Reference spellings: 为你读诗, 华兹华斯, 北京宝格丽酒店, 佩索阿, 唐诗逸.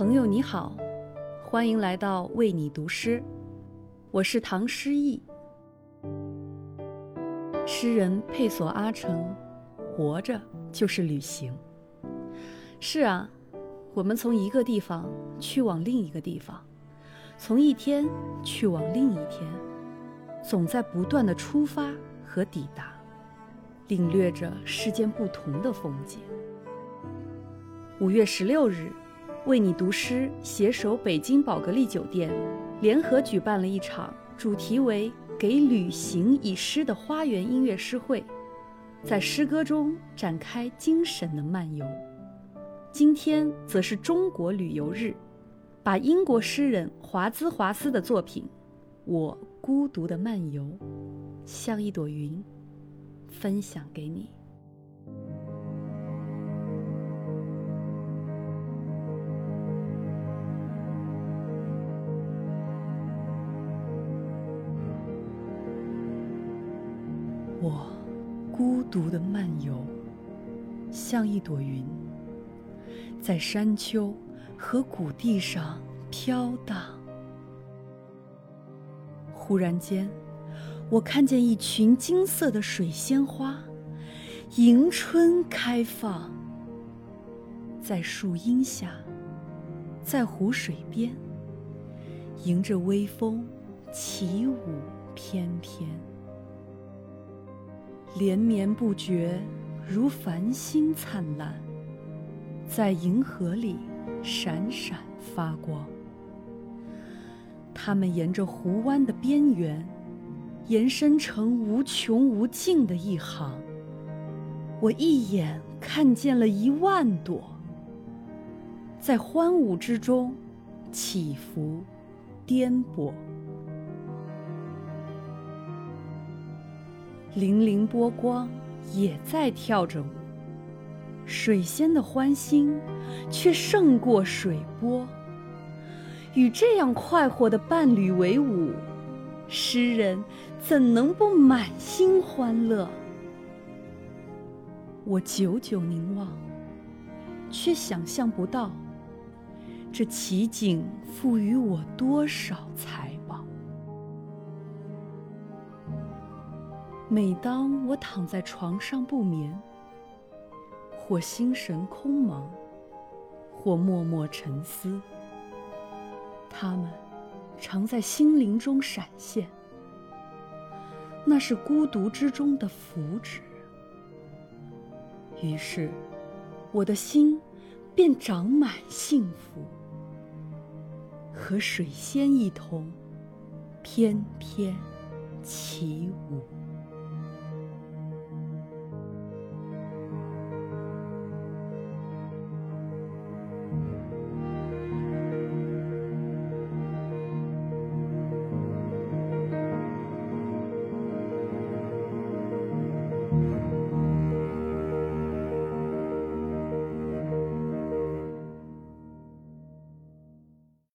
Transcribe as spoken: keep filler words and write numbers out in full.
朋友你好，欢迎来到为你读诗，我是唐诗逸。诗人佩索阿称，活着就是旅行。是啊，我们从一个地方去往另一个地方，从一天去往另一天，总在不断的出发和抵达，领略着世间不同的风景。五月十六日，为你读诗携手北京宝格丽酒店，联合举办了一场主题为给旅行以诗的花园音乐诗会，在诗歌中展开精神的漫游。今天则是中国旅游日，把英国诗人华兹华斯的作品《我孤独的漫游》像一朵云分享给你。我孤独的漫游，像一朵云，在山丘和谷地上飘荡。忽然间，我看见一群金色的水仙花，迎春开放，在树荫下，在湖水边，迎着微风起舞翩翩。连绵不绝，如繁星灿烂，在银河里闪闪发光。它们沿着湖湾的边缘，延伸成无穷无尽的一行。我一眼看见了一万朵，在欢舞之中起伏颠簸。粼粼波光也在跳着舞，水仙的欢欣却胜过水波。与这样快活的伴侣为伍，诗人怎能不满心欢乐？我久久凝望，却想象不到这奇景赋予我多少财宝。每当我躺在床上不眠，或心神空茫，或默默沉思，它们常在心灵中闪现。那是孤独之中的福祉。于是，我的心便长满幸福，和水仙一同翩翩起舞。